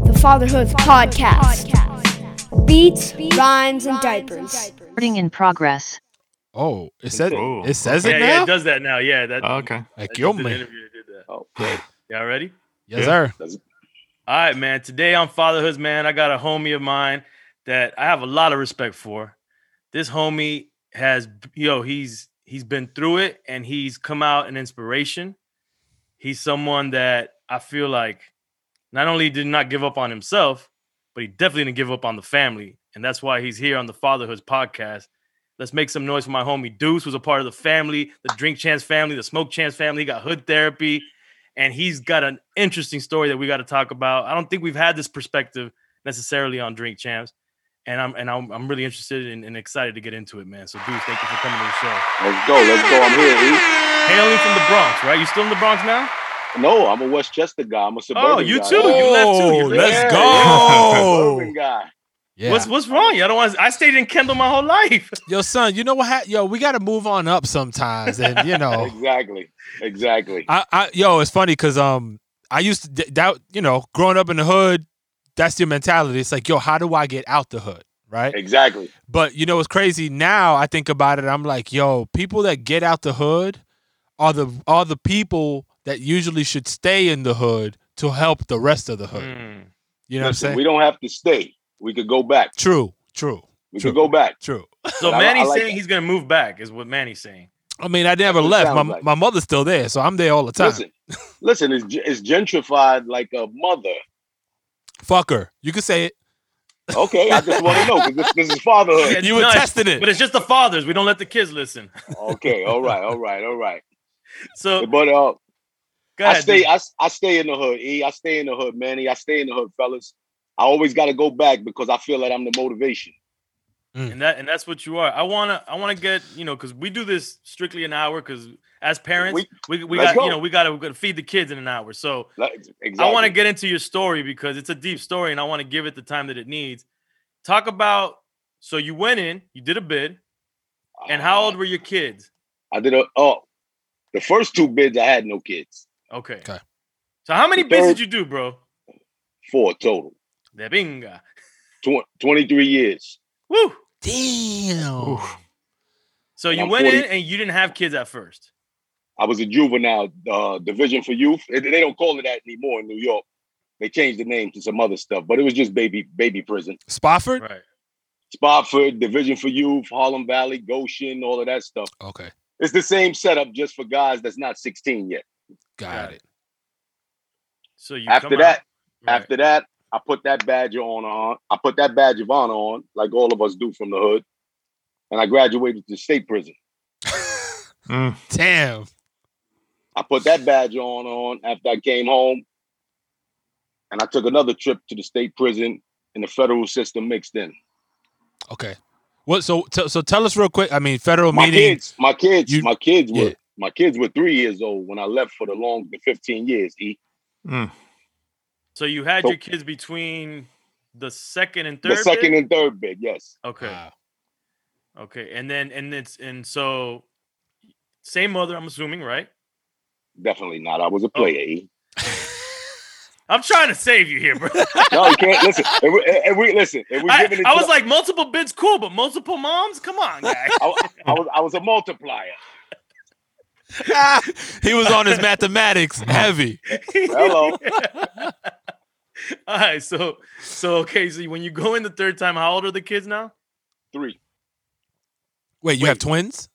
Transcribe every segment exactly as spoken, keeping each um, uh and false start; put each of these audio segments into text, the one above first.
The Fatherhoods Podcast. Podcast. Beats, rhymes, and diapers. Recording in progress. Oh, it says oh. it says yeah, it now? Yeah, it does that now. Yeah, that. Oh, okay. I killed me. Oh, okay. Y'all ready? Yes, yeah. sir. All right, man. Today on Fatherhoods, man, I got a homie of mine that I have a lot of respect for. This homie has, yo, know, he's he's been through it and he's come out an inspiration. He's someone that I feel like not only did not give up on himself, but he definitely didn't give up on the family. And that's why he's here on the Fatherhoods Podcast. Let's make some noise for my homie Deuce, who's a part of the family, the Drink Champs family, the Smoke Champs family. He got Hood Therapy, and he's got an interesting story that we got to talk about. I don't think we've had this perspective necessarily on Drink Champs, and I'm and I'm, I'm really interested and, and excited to get into it, man. So, Deuce, thank you for coming to the show. Let's go, let's go. I'm here, E. Hailing from the Bronx, right? You still in the Bronx now? No, I'm a Westchester guy. I'm a suburban guy. Oh, you guy. too. Oh, you left too. You're let's there. go. Suburban guy. Yeah. What's what's wrong? Y'all don't want to, I stayed in Kendall my whole life. Yo, son, you know what? Ha- yo, we got to move on up sometimes, and you know exactly, exactly. I, I, yo, it's funny because um, I used to that you know growing up in the hood, that's your mentality. It's like, yo, how do I get out the hood, right? Exactly. But you know what's crazy? Now I think about it, I'm like, yo, people that get out the hood are the are the people that usually should stay in the hood to help the rest of the hood. Mm. You know Listen, what I'm saying? We don't have to stay. We could go back. True, true. We true, could go back. True. So Manny's I, I like saying that. He's going to move back is what Manny's saying. I mean, I never That's left. My like. my mother's still there, so I'm there all the time. Listen, listen it's, it's gentrified like a mother. Fuck her. You can say it. Okay, I just want to know because this, this is fatherhood. Yeah, you were no, testing it. But it's just the fathers. We don't let the kids listen. Okay, all right, all right, all right. So, But uh, ahead, I, stay, I, I stay in the hood, E. I stay in the hood, Manny. I stay in the hood, fellas. I always got to go back because I feel that I'm the motivation. Mm. And that and that's what you are. I want to I want to get, you know, because we do this strictly an hour because as parents, we, we, we got, go. you know, we got to feed the kids in an hour. So exactly. I want to get into your story because it's a deep story and I want to give it the time that it needs. Talk about, so you went in, you did a bid. And uh, how old were your kids? I did a, oh, the first two bids, I had no kids. Okay. okay. So how many the bids third, did you do, bro? Four total. The binga. twenty-three years. Woo. Damn. Woo. So you I'm went forty. In and you didn't have kids at first. I was a juvenile, uh, Division for Youth. They don't call it that anymore in New York. They changed the name to some other stuff, but it was just baby baby prison. Spofford? Right. Spofford, Division for Youth, Harlem Valley, Goshen, all of that stuff. Okay. It's the same setup just for guys that's not sixteen yet. Got, Got it. it. So you after come that, out, right. after that, I put that badge on, on. I put that badge of honor on, like all of us do from the hood, and I graduated to state prison. mm. Damn! I put that badge on on after I came home, and I took another trip to the state prison and the federal system mixed in. Okay, what? So, t- so tell us real quick. I mean, federal my meaning. Kids, my kids, you, my kids were yeah. my kids were three years old when I left for the long, the fifteen years. E. Mm. So you had so, your kids between the second and third. The second bid? and third bid, yes. Okay. Wow. Okay, and then and it's and so same mother, I'm assuming, right? Definitely not. I was a player. E. I'm trying to save you here, bro. No, you can't listen. If we, if we listen, if we I, giving it I was up, like multiple bids, cool, but multiple moms, come on, guys. I, I was I was a multiplier. He was on his mathematics heavy. Hello. All right, so so okay, so when you go in the third time, how old are the kids now? Three. Wait, you Wait. have twins?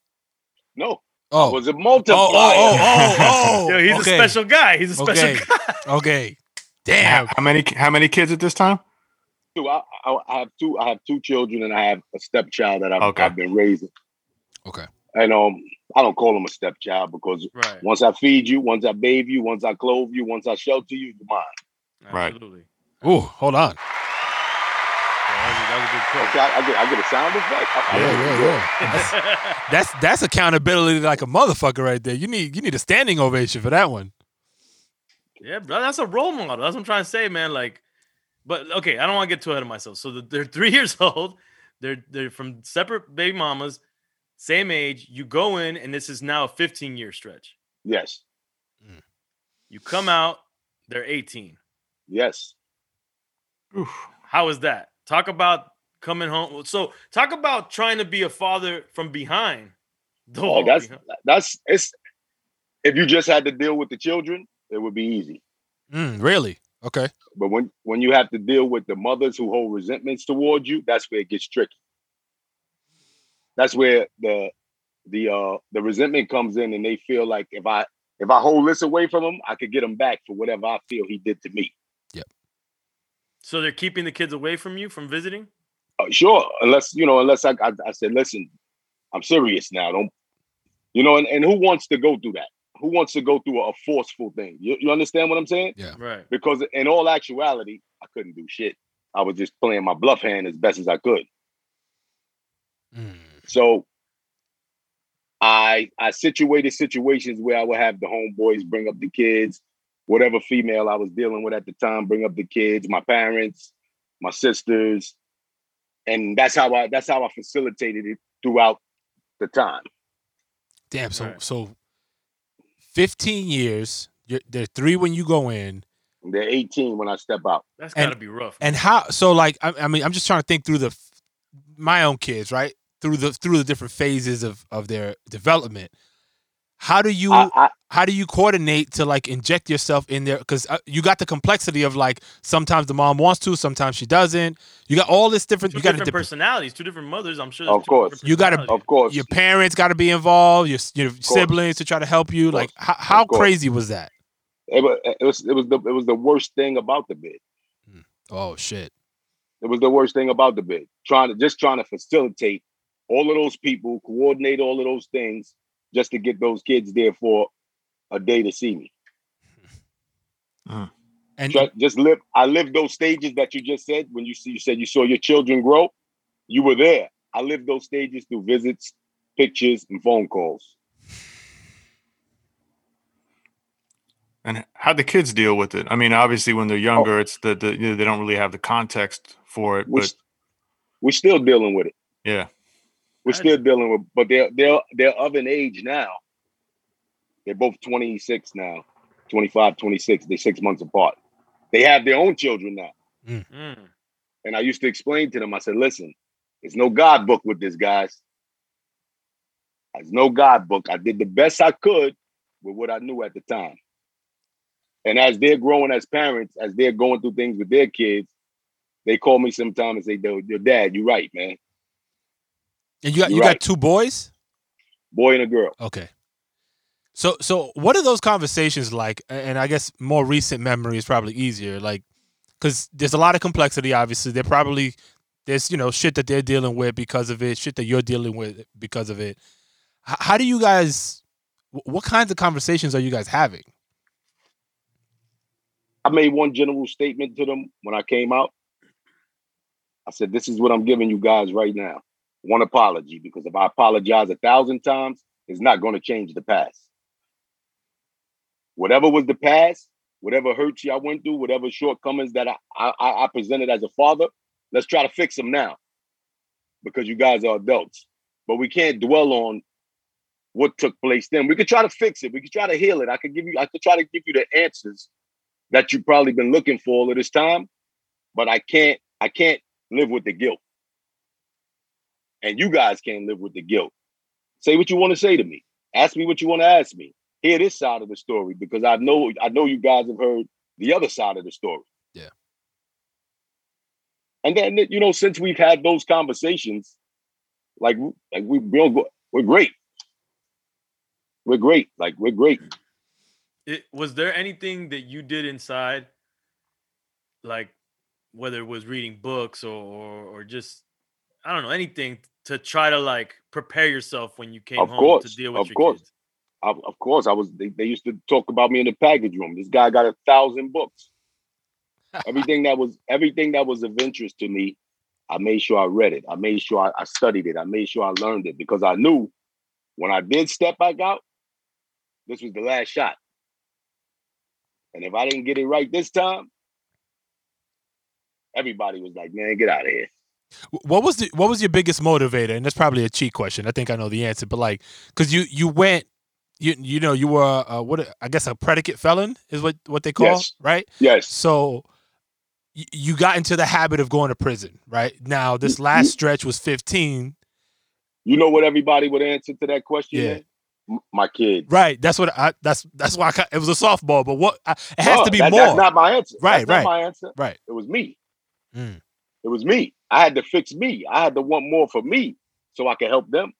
No. Oh, it was a multiplier. Oh, oh, oh, oh, oh. Yo, he's okay. a special guy. He's a special okay. guy. Okay. Damn. How many? How many kids at this time? Two. I, I, I have two. I have two children, and I have a stepchild that I've, okay. I've been raising. Okay. And um, I don't call them a stepchild because right. once I feed you, once I bathe you, once I clothe you, once I shelter you, you're mine. Absolutely. Ooh, hold on. Okay, I, I, get, I get a sound effect. I, yeah, I yeah, yeah. That's, that's that's accountability like a motherfucker right there. You need you need a standing ovation for that one. Yeah, bro, that's a role model. That's what I'm trying to say, man. Like, but okay, I don't want to get too ahead of myself. So they're three years old. They're they're from separate baby mamas, same age. You go in, and this is now a fifteen year stretch. Yes. Mm. You come out, they're eighteen. Yes. Oof. How is that? Talk about coming home. So talk about trying to be a father from behind. Oh, that's behind. that's it's. If you just had to deal with the children, it would be easy. Mm, really? Okay. But when when you have to deal with the mothers who hold resentments towards you, that's where it gets tricky. That's where the the uh, the resentment comes in, and they feel like if I if I hold this away from him, I could get him back for whatever I feel he did to me. So they're keeping the kids away from you from visiting? Uh, sure. Unless, you know, unless I, I I said, listen, I'm serious now. Don't, you know, and, and who wants to go through that? Who wants to go through a, a forceful thing? You, you understand what I'm saying? Yeah. Right. Because in all actuality, I couldn't do shit. I was just playing my bluff hand as best as I could. Mm. So I, I situated situations where I would have the homeboys bring up the kids. Whatever female I was dealing with at the time, bring up the kids, my parents, my sisters, and that's how I that's how I facilitated it throughout the time. Damn. So right. so, fifteen years. You're, they're three when you go in. They're eighteen when I step out. That's gotta and, be rough. Man. And how? So like, I, I mean, I'm just trying to think through the my own kids, right? Through the through the different phases of of their development. How do you I, I, how do you coordinate to like inject yourself in there? Because you got the complexity of like sometimes the mom wants to, sometimes she doesn't. You got all this different. Two you got different, different personalities, two different mothers. I'm sure. Of course, you got to. Of course, your parents got to be involved. Your your siblings to try to help you. Like how, how crazy was that? It was it was it was the it was the worst thing about the bid. Oh shit! It was the worst thing about the bid. Trying to just trying to facilitate all of those people, coordinate all of those things. Just to get those kids there for a day to see me. Uh, and just, just live. I lived those stages that you just said when you see you said you saw your children grow. You were there. I lived those stages through visits, pictures, and phone calls. And how'd the kids deal with it? I mean, obviously, when they're younger, oh. it's the, the you know, they don't really have the context for it. We're, but we're still dealing with it. Yeah. We're still dealing with, but they're they're they're of an age now. They're both twenty-six now, twenty-five, twenty-six. They're six months apart. They have their own children now. Mm. And I used to explain to them, I said, listen, there's no God book with this, guys. There's no God book. I did the best I could with what I knew at the time. And as they're growing as parents, as they're going through things with their kids, they call me sometime and say, your dad, you're right, man. And you got You're you right. got two boys? Boy and a girl. Okay. So so what are those conversations like? And I guess more recent memory is probably easier. Like, because there's a lot of complexity, obviously. They're probably, there's, you know, shit that they're dealing with because of it, shit that you're dealing with because of it. H- how do you guys, what kinds of conversations are you guys having? I made one general statement to them when I came out. I said, this is what I'm giving you guys right now. One apology, because if I apologize a thousand times, it's not going to change the past. Whatever was the past, whatever hurts you I went through, whatever shortcomings that I, I, I presented as a father, let's try to fix them now because you guys are adults. But we can't dwell on what took place then. We could try to fix it. We could try to heal it. I could give you, I could try to give you the answers that you've probably been looking for all of this time, but I can't, I can't live with the guilt. And you guys can't live with the guilt. Say what you want to say to me. Ask me what you want to ask me. Hear this side of the story because I know I know you guys have heard the other side of the story. Yeah. And then, you know, since we've had those conversations, like, like we, we don't go, we're great. We're great. Like, we're great. It, was there anything that you did inside, like, whether it was reading books or or, or just... I don't know, anything to try to like prepare yourself when you came of home course, to deal with of your course. Kids. Of course, of course. I was. They, they used to talk about me in the package room. This guy got a thousand books. everything that was everything that was of interest to me, I made sure I read it. I made sure I, I studied it. I made sure I learned it, because I knew when I did step back out, this was the last shot. And if I didn't get it right this time, everybody was like, man, get out of here. What was the what was your biggest motivator? And that's probably a cheat question. I think I know the answer, but like, because you you went, you you know, you were uh, what I guess a predicate felon is what, what they call, yes. right? Yes. So y- you got into the habit of going to prison, right? Now this last stretch was fifteen. You know what everybody would answer to that question? Yeah. M- my kid. Right. That's what I. That's that's why I got, it was a softball. But what I, it has no, to be that, more. That's not my answer. Right. That's right. Not my answer. Right. It was me. Mm. It was me. I had to fix me. I had to want more for me so I could help them.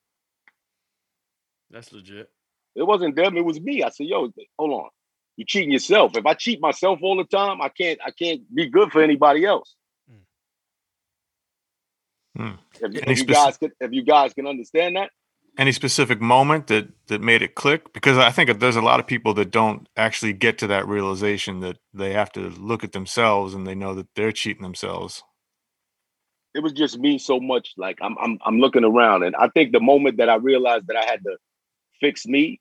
That's legit. It wasn't them. It was me. I said, yo, hold on. You're cheating yourself. If I cheat myself all the time, I can't I can't be good for anybody else. Hmm. If, if, you guys could, if you guys can understand that. Any specific moment that, that made it click? Because I think there's a lot of people that don't actually get to that realization that they have to look at themselves and they know that they're cheating themselves. It was just me so much. Like I'm, I'm, I'm looking around, and I think the moment that I realized that I had to fix me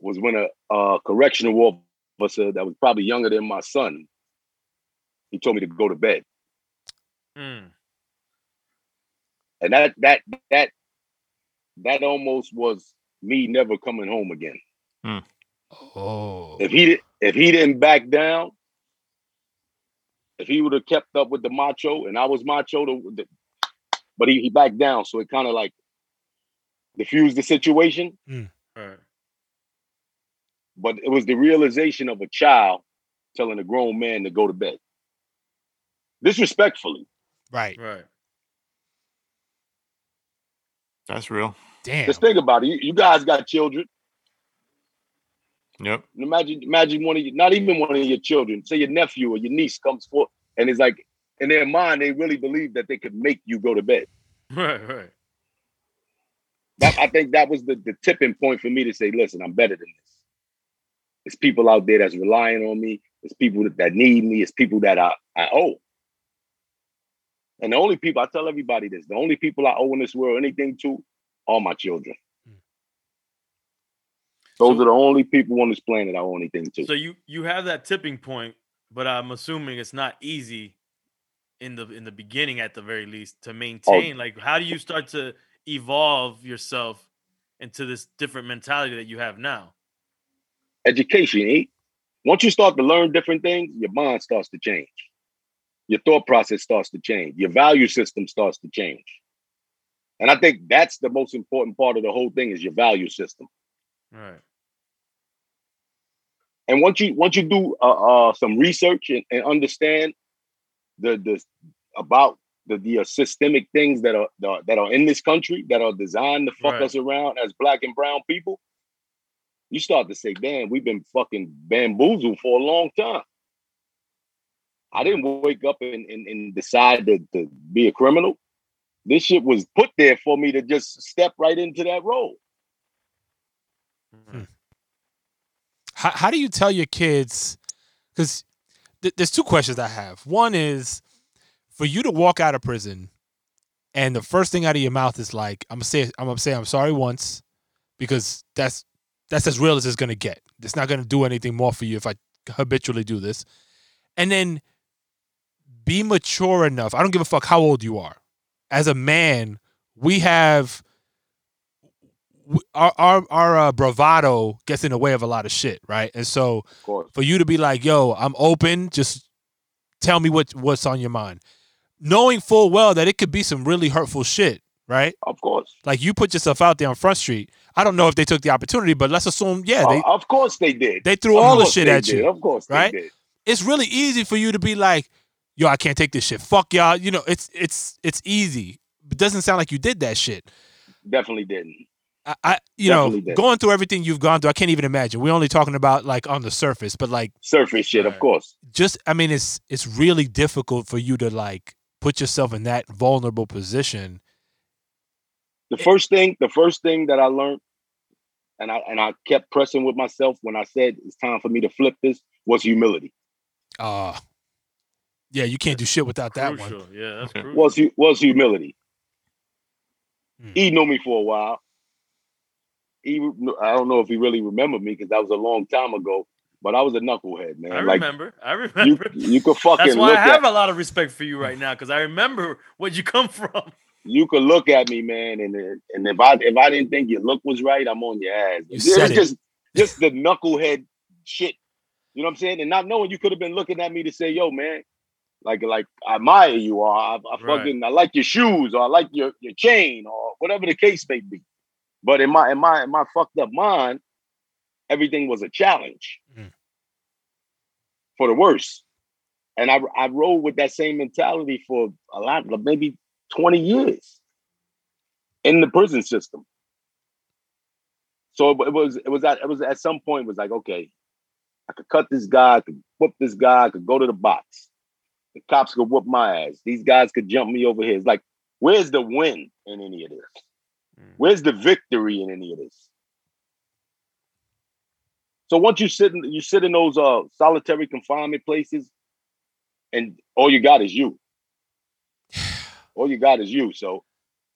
was when a, a correctional officer that was probably younger than my son, he told me to go to bed, mm. and that, that, that, that almost was me never coming home again. Mm. Oh, if he, if he didn't back down. If he would have kept up with the macho, and I was macho, to, the, but he, he backed down, so it kind of like diffused the situation. Mm. All right. But it was the realization of a child telling a grown man to go to bed, disrespectfully. Right, right. That's real. Damn. Just think about it. You, you guys got children. Yep. Imagine, imagine one of your, not even one of your children, say your nephew or your niece comes forth, and it's like, in their mind, they really believe that they could make you go to bed. Right, right. That, I think that was the, the tipping point for me to say, listen, I'm better than this. It's people out there that's relying on me. It's people that, that need me. It's people that I, I owe. And the only people, I tell everybody this, the only people I owe in this world anything to are my children. Those are the only people on this planet I owe anything to. So you, you have that tipping point, but I'm assuming it's not easy in the in the beginning, at the very least, to maintain. Oh. Like, how do you start to evolve yourself into this different mentality that you have now? Education, eh? Once you start to learn different things, your mind starts to change. Your thought process starts to change. Your value system starts to change. And I think that's the most important part of the whole thing is your value system. All right. And once you once you do uh, uh, some research and, and understand the the about the, the systemic things that are the, that are in this country that are designed to fuck right. us around as black and brown people, you start to say, "Damn, we've been fucking bamboozled for a long time." I didn't wake up and and, and decide to, to be a criminal. This shit was put there for me to just step right into that role. Hmm. How, how do you tell your kids? Because th- there's two questions I have. One is for you to walk out of prison, and the first thing out of your mouth is like, "I'm gonna say, I'm gonna say, I'm sorry once," because that's that's as real as it's gonna get. It's not gonna do anything more for you if I habitually do this. And then be mature enough. I don't give a fuck how old you are. As a man, we have. Our our, our uh, bravado gets in the way of a lot of shit, right? And so for you to be like, yo, I'm open, just tell me what, what's on your mind. Knowing full well that it could be some really hurtful shit, right? Of course. Like you put yourself out there on Front Street. I don't know if they took the opportunity, but let's assume, yeah. They, uh, of course they did. They threw of all the shit at did. you. Of course they right? did. It's really easy for you to be like, yo, I can't take this shit. Fuck y'all. You know, it's it's it's easy. It doesn't sound like you did that shit. Definitely didn't. I, I, you Definitely know, did. Going through everything you've gone through, I can't even imagine. We're only talking about like on the surface, but like surface shit, of course. Just, I mean, it's it's really difficult for you to like put yourself in that vulnerable position. The first thing, the first thing that I learned, and I and I kept pressing with myself when I said it's time for me to flip this, was humility. Ah, uh, Yeah, you can't do shit without that crucial. one. Yeah, that's crucial. Was was humility. Mm. He knew me for a while. He, I don't know if he really remembered me because that was a long time ago. But I was a knucklehead, man. I remember. Like, I remember. You, you could fucking. That's why look I have at, a lot of respect for you right now because I remember where you come from. You could look at me, man, and and if I if I didn't think your look was right, I'm on your ass. You said it. Just just the knucklehead shit. You know what I'm saying? And not knowing you could have been looking at me to say, "Yo, man, like like I admire you, or I, I fucking right. I like your shoes, or I like your your chain, or whatever the case may be." But in my in my in my fucked up mind, everything was a challenge mm. for the worse. And I, I rode with that same mentality for a lot, maybe twenty years in the prison system. So it was, it was at, it was at some point it was like, okay, I could cut this guy, I could whoop this guy, I could go to the box. The cops could whoop my ass. These guys could jump me over here. It's like, where's the win in any of this? Where's the victory in any of this? So once you sit in, you sit in those uh, solitary confinement places, and all you got is you. All you got is you. So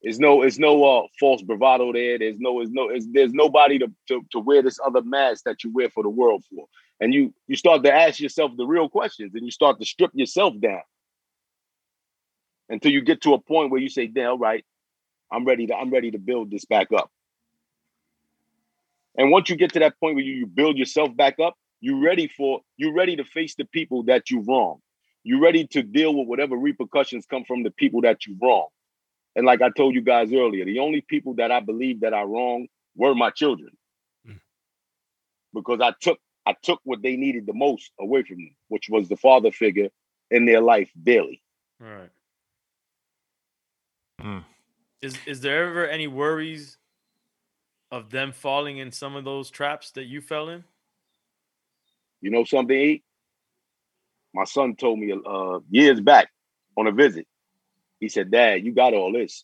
there's no, it's no uh, false bravado there. There's no, it's no, it's, there's nobody to, to to wear this other mask that you wear for the world for. And you you start to ask yourself the real questions, and you start to strip yourself down until you get to a point where you say, "Damn, all right, I'm ready to I'm ready to build this back up." And once you get to that point where you, you build yourself back up, you're ready for you're ready to face the people that you wronged. You're ready to deal with whatever repercussions come from the people that you wronged. And like I told you guys earlier, the only people that I believe that I wronged were my children, mm. because I took I took what they needed the most away from them, which was the father figure in their life daily. All right. Mm. Is is there ever any worries of them falling in some of those traps that you fell in? You know something, E? My son told me uh, years back on a visit. He said, "Dad, you got all this."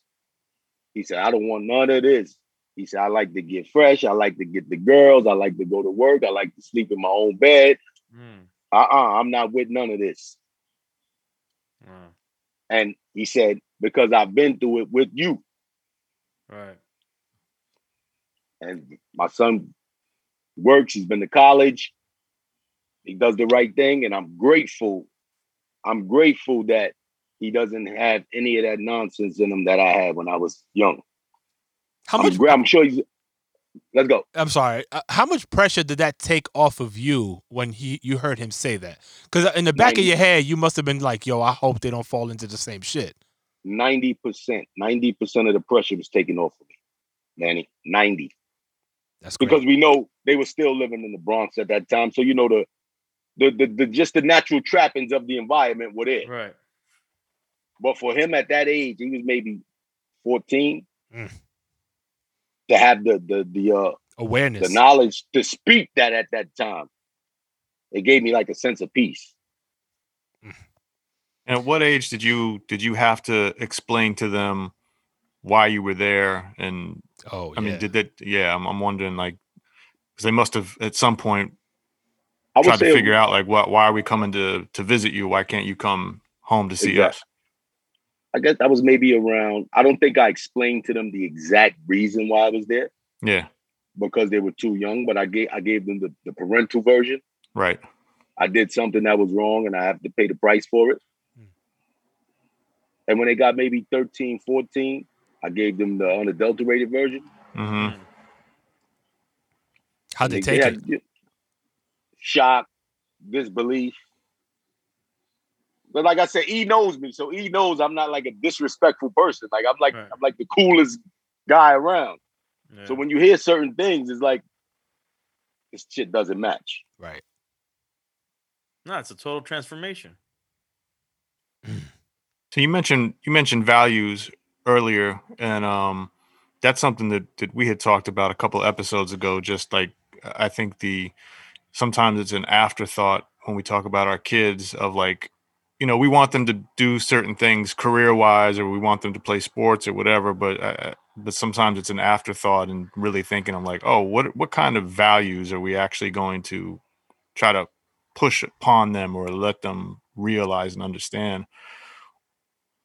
He said, "I don't want none of this." He said, "I like to get fresh. I like to get the girls. I like to go to work. I like to sleep in my own bed. Mm. Uh-uh, I'm not with none of this." Mm. And he said, "Because I've been through it with you." Right. And my son works, he's been to college, he does the right thing, and I'm grateful. I'm grateful that he doesn't have any of that nonsense in him that I had when I was young. How I'm, much? Gra- I'm sure he's... Let's go. I'm sorry. Uh, how much pressure did that take off of you when he you heard him say that? Because in the back ninety of your head, you must have been like, yo, I hope they don't fall into the same shit. ninety percent. ninety percent of the pressure was taken off of me, Manny. ninety. That's great. Because we know they were still living in the Bronx at that time. So, you know, the the the, the just the natural trappings of the environment were there. Right. But for him at that age, he was maybe fourteen, mm. to have the the the uh, awareness, the knowledge to speak that at that time. It gave me like a sense of peace. Mm. And at what age did you did you have to explain to them why you were there? And oh, I yeah. mean, did that? Yeah, I'm, I'm wondering, like, because they must have at some point I tried to figure was, out, like, what? Why are we coming to to visit you? Why can't you come home to see exactly. us? I guess that was maybe around. I don't think I explained to them the exact reason why I was there. Yeah, because they were too young. But I gave I gave them the, the parental version. Right. I did something that was wrong, and I have to pay the price for it. Mm. And when they got maybe thirteen, fourteen. I gave them the unadulterated version. Mm-hmm. How'd they, they take it? Shock, disbelief. But like I said, E knows me, so E knows I'm not like a disrespectful person. Like I'm like right. I'm like the coolest guy around. Yeah. So when you hear certain things, it's like this shit doesn't match. Right. No, it's a total transformation. So you mentioned you mentioned values earlier, and um that's something that, that we had talked about a couple episodes ago. Just like I think the sometimes it's an afterthought when we talk about our kids of like, you know, we want them to do certain things career wise or we want them to play sports or whatever, but uh, but sometimes it's an afterthought and really thinking I'm like, oh, what what kind of values are we actually going to try to push upon them or let them realize and understand.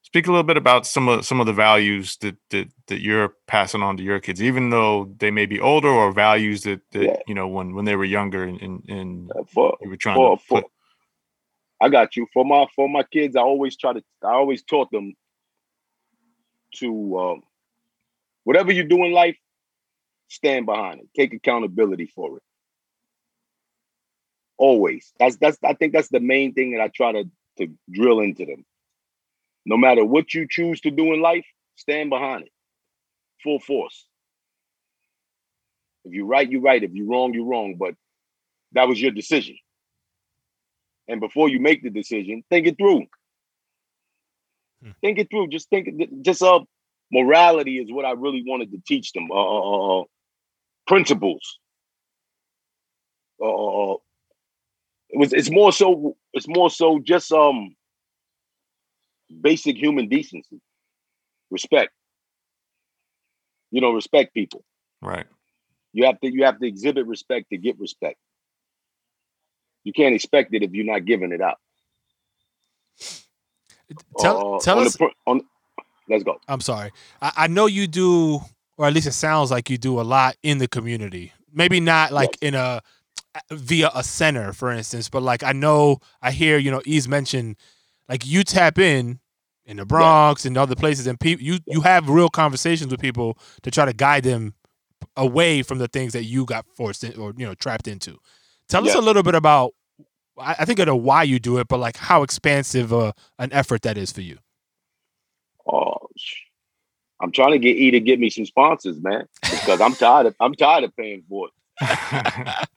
Speak a little bit about some of some of the values that that, that you're passing on to your kids, even though they may be older, or values that, that yeah. you know, when, when they were younger and, and, and for, you were trying for, to put. For, I got you. For my for my kids, I always try to I always taught them to um, whatever you do in life, stand behind it. Take accountability for it. Always. That's that's I think that's the main thing that I try to, to drill into them. No matter what you choose to do in life, stand behind it. Full force. If you're right, you're right. If you're wrong, you're wrong. But that was your decision. And before you make the decision, think it through. Hmm. Think it through. Just think, just uh, morality is what I really wanted to teach them. Uh, uh, principles. Uh, it was. It's more so. It's more so just um. basic human decency, respect. You know, respect people. Right. You have to. You have to exhibit respect to get respect. You can't expect it if you're not giving it out. Tell, uh, tell on us. The, on, let's go. I'm sorry. I, I know you do, or at least it sounds like you do a lot in the community. Maybe not like yes. in a via a center, for instance, but like I know I hear you know Ease mentioned like you tap in in the Bronx yeah. and other places, and people you yeah. you have real conversations with people to try to guide them away from the things that you got forced in, or you know trapped into. Tell yeah. us a little bit about, I think I know why you do it, but like how expansive uh, an effort that is for you. Oh, I'm trying to get E to get me some sponsors, man, because I'm tired of I'm tired of paying for it.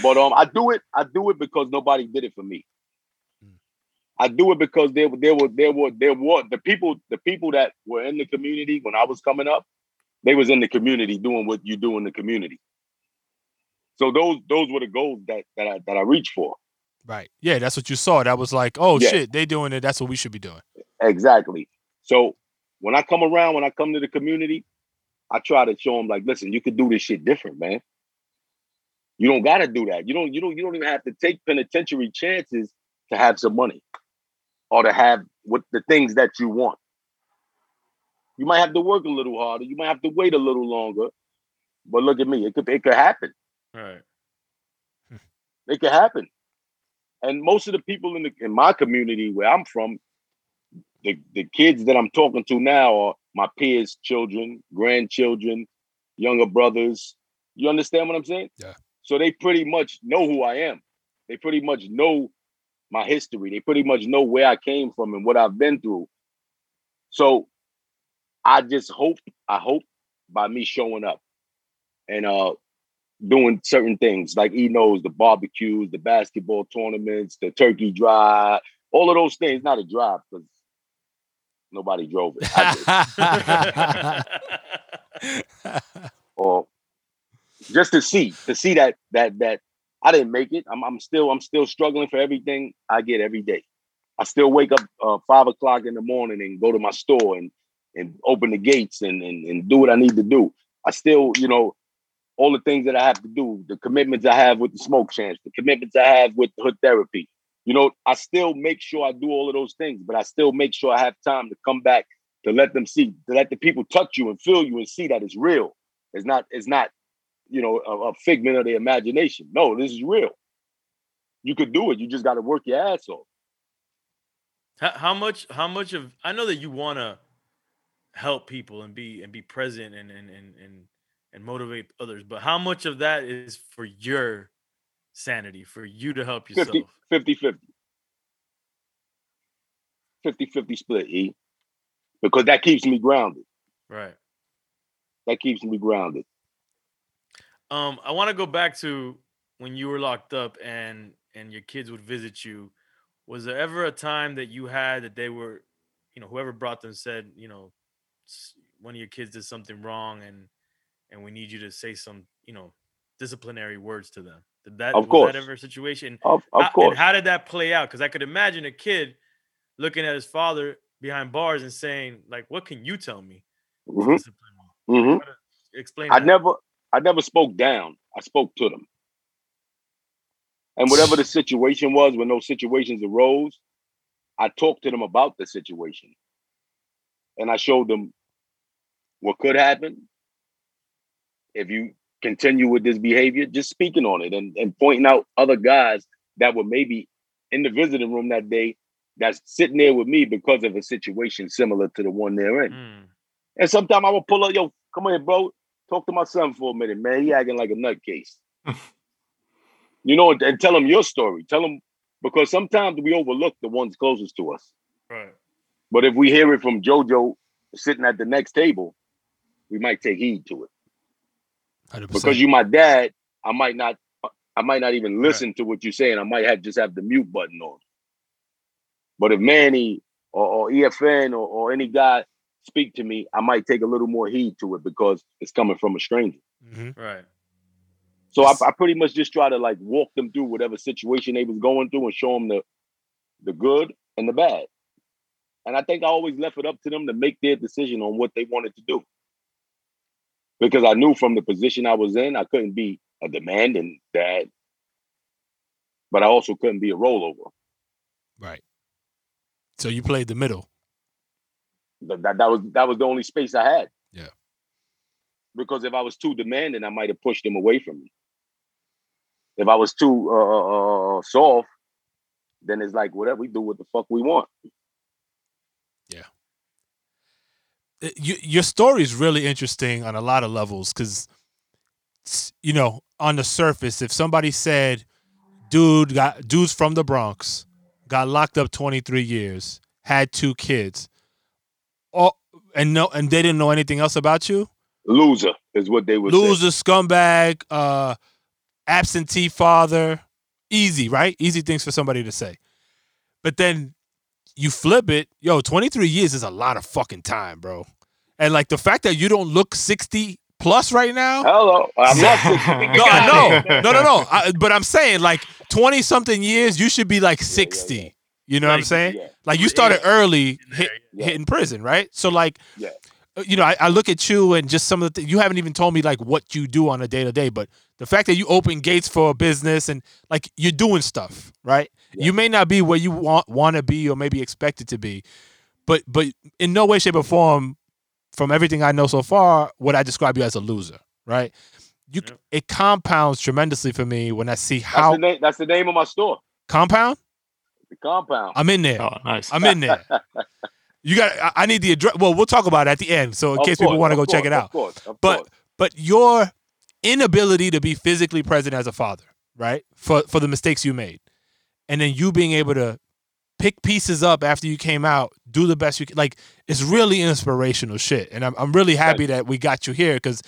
But um, I do it I do it because nobody did it for me. I do it because there were there were there were there were the people the people that were in the community when I was coming up, they was in the community doing what you do in the community. So those those were the goals that that I that I reached for. Right. Yeah, that's what you saw. That was like, oh yeah. shit, they doing it. That's what we should be doing. Exactly. So when I come around, when I come to the community, I try to show them like, listen, you could do this shit different, man. You don't gotta do that. You don't you don't you don't even have to take penitentiary chances to have some money or to have what the things that you want. You might have to work a little harder. You might have to wait a little longer. But look at me, it could it could happen. Right. It could happen. And most of the people in the in my community where I'm from, the, the kids that I'm talking to now are my peers' children, grandchildren, younger brothers. You understand what I'm saying? Yeah. So they pretty much know who I am. They pretty much know my history. They pretty much know where I came from and what I've been through. So I just hope, I hope by me showing up and uh doing certain things, like he knows the barbecues, the basketball tournaments, the turkey drive, all of those things. Not a drive because nobody drove it. I did. Or just to see, to see that that that I didn't make it. I'm I'm still I'm still struggling for everything I get every day. I still wake up uh, five o'clock in the morning and go to my store and and open the gates and and and do what I need to do. I still, you know. All the things that I have to do, the commitments I have with the Smoke Champs, the commitments I have with Hood Therapy. You know, I still make sure I do all of those things, but I still make sure I have time to come back to let them see, to let the people touch you and feel you and see that it's real. It's not, it's not, you know, a, a figment of the imagination. No, this is real. You could do it. You just got to work your ass off. How, how much, how much of, I know that you want to help people and be, and be present and, and, and, and, and motivate others, but how much of that is for your sanity, for you to help yourself? fifty fifty. fifty fifty split, E. Because that keeps me grounded. Right. That keeps me grounded. Um, I want to go back to when you were locked up and and your kids would visit you. Was there ever a time that you had that they were, you know, whoever brought them said, you know, one of your kids did something wrong and and we need you to say some, you know, disciplinary words to them? Did that, of course. Was that ever a situation? Of, of how, course. And how did that play out? Because I could imagine a kid looking at his father behind bars and saying, like, what can you tell me? Mm-hmm. Mm-hmm. Explain. I that. never, I never spoke down. I spoke to them. And whatever the situation was, when those situations arose, I talked to them about the situation. And I showed them what could happen if you continue with this behavior, just speaking on it and, and pointing out other guys that were maybe in the visiting room that day that's sitting there with me because of a situation similar to the one they're in. Mm. And sometimes I would pull up, yo, come here, bro. Talk to my son for a minute, man. He acting like a nutcase. You know, and tell them your story. Tell them, because sometimes we overlook the ones closest to us. Right. But if we hear it from JoJo sitting at the next table, we might take heed to it. one hundred percent. Because you my dad, I might not I might not even listen right. to what you're saying. I might have just have the mute button on. But if Manny or, or E F N or, or any guy speak to me, I might take a little more heed to it because it's coming from a stranger. Mm-hmm. Right. So I, I pretty much just try to like walk them through whatever situation they was going through and show them the, the good and the bad. And I think I always left it up to them to make their decision on what they wanted to do. Because I knew from the position I was in, I couldn't be a demanding dad, but I also couldn't be a rollover. Right. So you played the middle. That, that, that was, that was the only space I had. Yeah. Because if I was too demanding, I might have pushed them away from me. If I was too uh, uh, soft, then it's like, whatever, we do what the fuck we want. Yeah. You, your story is really interesting on a lot of levels because, you know, on the surface, if somebody said, dude, got dude's from the Bronx, got locked up twenty-three years, had two kids, all, and no, and they didn't know anything else about you? Loser is what they would say. Loser, scumbag, uh, absentee father. Easy, right? Easy things for somebody to say. But then you flip it. Yo, twenty-three years is a lot of fucking time, bro. And like the fact that you don't look sixty plus right now. Hello. I'm not sixty. No, I know. No, no, no. I, but I'm saying like twenty something years, you should be like sixty. Yeah, yeah, yeah. You know like, what I'm saying? Yeah. Like you started yeah. early hit, yeah. hitting prison, right? So like... Yeah. You know, I, I look at you and just some of the things you haven't even told me, like what you do on a day to day. But the fact that you open gates for a business and like you're doing stuff, right? Yeah. You may not be where you want want to be or maybe expected to be, but but in no way, shape, or form, from everything I know so far, would I describe you as a loser, right? You yeah. It compounds tremendously for me when I see how that's the, na- that's the name of my store, Compound. The Compound. I'm in there. Oh, nice. I'm in there. You got. I need the address. Well, we'll talk about it at the end. So in of case course, people want to go course, check it out. Of course, of but course. But your inability to be physically present as a father, right? For for the mistakes you made, and then you being able to pick pieces up after you came out, do the best you can. Like it's really inspirational shit, and I'm I'm really happy that we got you here because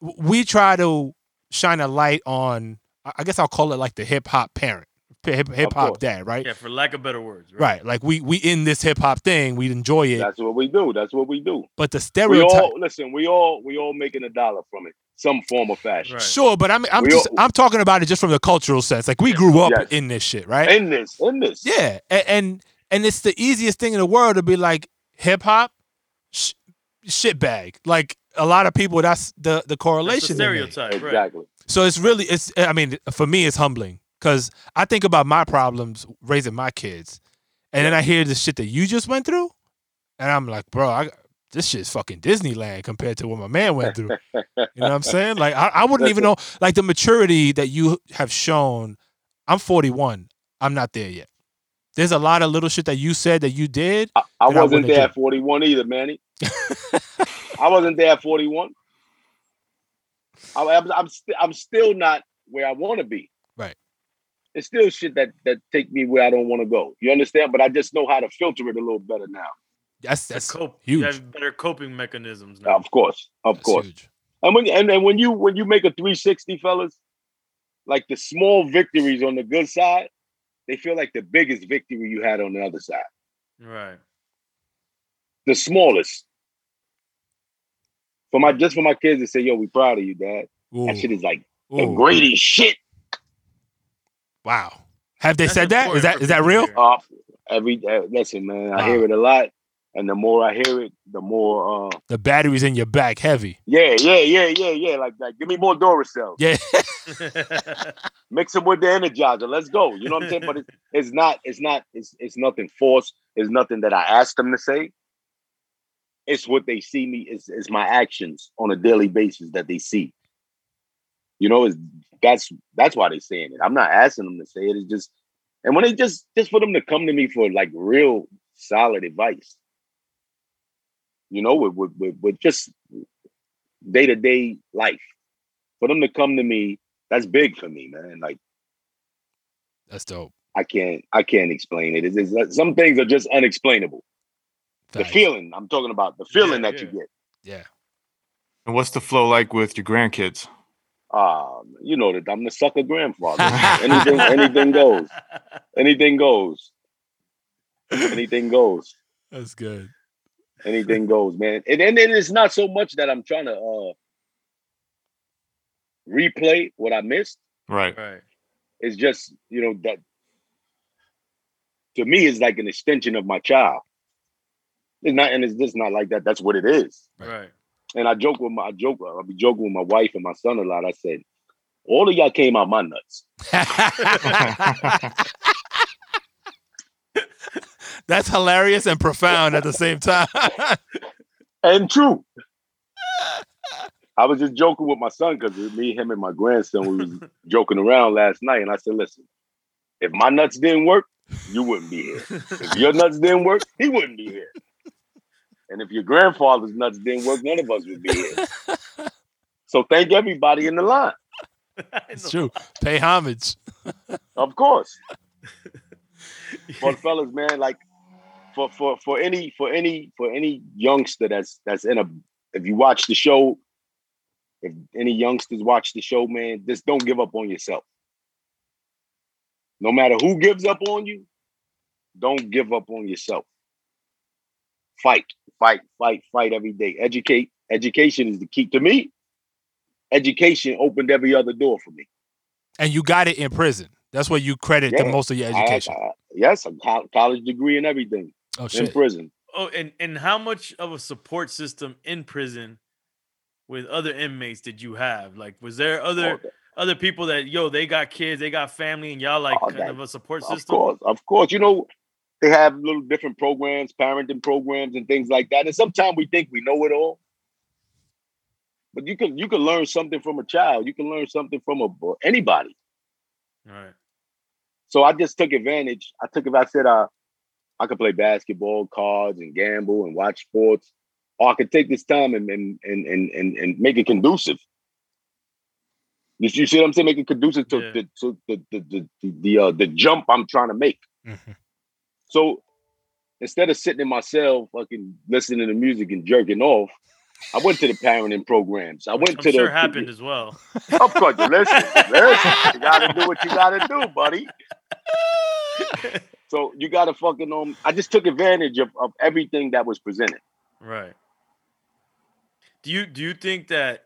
we try to shine a light on. I guess I'll call it like the hip hop parent. Hip hop dad, right? Yeah, for lack of better words, right? Right. Like we we in this hip hop thing, we enjoy it. That's what we do. That's what we do. But the stereotype. We all, listen, we all we all making a dollar from it, some form of fashion. Right. Sure, but I'm I'm we just all, I'm talking about it just from the cultural sense. Like we grew up yes. in this shit, right? In this, in this. Yeah, and and, and it's the easiest thing in the world to be like hip hop, sh- shit bag. Like a lot of people, that's the the correlation. That's the stereotype, right? Exactly. So it's really it's. I mean, for me, it's humbling. Because I think about my problems raising my kids, and then I hear the shit that you just went through, and I'm like, bro, I, this shit's fucking Disneyland compared to what my man went through. You know what I'm saying? Like, I, I wouldn't even know, like, the maturity that you have shown. I'm forty-one. I'm not there yet. There's a lot of little shit that you said that you did. I, I wasn't I there at forty-one either, Manny. I wasn't there at forty-one. I, I'm, I'm, st- I'm still not where I want to be. Right. It's still shit that that take me where I don't want to go. You understand? But I just know how to filter it a little better now. That's that's cope. Huge. You have better coping mechanisms now. Of course, of that's course. Huge. And when and, and when you when you make a three sixty, fellas, like the small victories on the good side, they feel like the biggest victory you had on the other side. Right. The smallest. For my just for my kids to say, "Yo, we proud of you, Dad." Ooh. That shit is like Ooh. the greatest shit. Wow, have they That's said that? Is that is that real? Uh, every uh, listen, man, I wow. hear it a lot, And the more I hear it, the more uh, the battery's in your back heavy. Yeah, yeah, yeah, yeah, yeah. Like, like give me more Duracell. Yeah, mix them with the Energizer. Let's go. You know what I'm saying? But it's, it's not. It's not. It's it's nothing forced. It's nothing that I ask them to say. It's what they see me. It's, it's my actions on a daily basis that they see. You know, it's, that's that's why they're saying it. I'm not asking them to say it. It's just, and when they just just for them to come to me for like real solid advice. You know, with, with, with, with just day-to-day life. For them to come to me, that's big for me, man. Like, that's dope. I can't, I can't explain it. It's, it's, some things are just unexplainable. Thanks. The feeling, I'm talking about, the feeling yeah, that yeah. you get. Yeah. And what's the flow like with your grandkids? Um, you know that I'm the sucker grandfather. anything, anything goes. Anything goes. Anything goes. That's good. Anything goes, man. And, and and it's not so much that I'm trying to uh, replay what I missed. Right. Right. It's just, you know, that to me is like an extension of my child. It's not, and it's just not like that. That's what it is. Right. And I joke with my I joke. I'll be joking with my wife and my son a lot. I said, all of y'all came out my nuts. That's hilarious and profound at the same time. And true. I was just joking with my son because me, him, and my grandson, we was joking around last night. And I said, listen, if my nuts didn't work, you wouldn't be here. If your nuts didn't work, he wouldn't be here. And if your grandfather's nuts didn't work, none of us would be here. So thank everybody in the line. It's true. Pay homage. Of course. For the fellas, man, like, For, for for any for any for any youngster that's that's in a if you watch the show, if any youngsters watch the show, man, just don't give up on yourself. No matter who gives up on you, don't give up on yourself. Fight, fight, fight, fight every day. Educate. Education is the key to me. Education opened every other door for me. And you got it in prison. That's where you credit yeah. the most of your education. I, I, yes, a college degree and everything. Oh, shit. In prison. Oh, and, and how much of a support system in prison with other inmates did you have? Like, was there other okay. other people that, yo, they got kids, they got family, and y'all, like, oh, kind that, of a support system? Of course, of course. You know, they have little different programs, parenting programs, and things like that. And sometimes we think we know it all. But you can, you can learn something from a child. You can learn something from a anybody. All right. So I just took advantage. I took, if I said I, I could play basketball, cards, and gamble, and watch sports, or I could take this time and and and and and make it conducive. You see what I'm saying? Make it conducive to, yeah. to, to, to, to, to, to the uh, the jump I'm trying to make. Mm-hmm. So instead of sitting in my cell, fucking listening to music and jerking off, I went to the parenting programs. I went I'm to sure the. Sure happened the, as well. Of course, listen, listen, you gotta do what you gotta do, buddy. So you gotta fucking um. I just took advantage of, of everything that was presented. Right. Do you do you think that,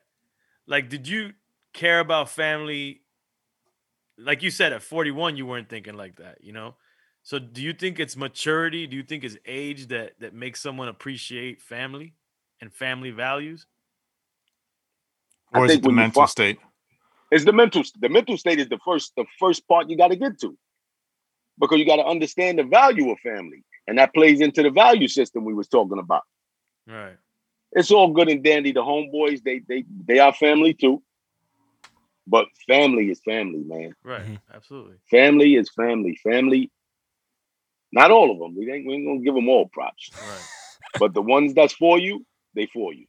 like, did you care about family? Like you said, at forty-one, you weren't thinking like that, you know. So do you think it's maturity? Do you think it's age that that makes someone appreciate family and family values? Or I is think it the mental fought, state? It's the mental. The mental state is the first. The first part you got to get to, because you got to understand the value of family, and that plays into the value system we was talking about. Right. It's all good and dandy. The homeboys, they they they are family too, but family is family, man. Right. Mm-hmm. Absolutely. Family is family. Family. Not all of them. We ain't, we ain't gonna give them all props. Right. But the ones that's for you, they for you.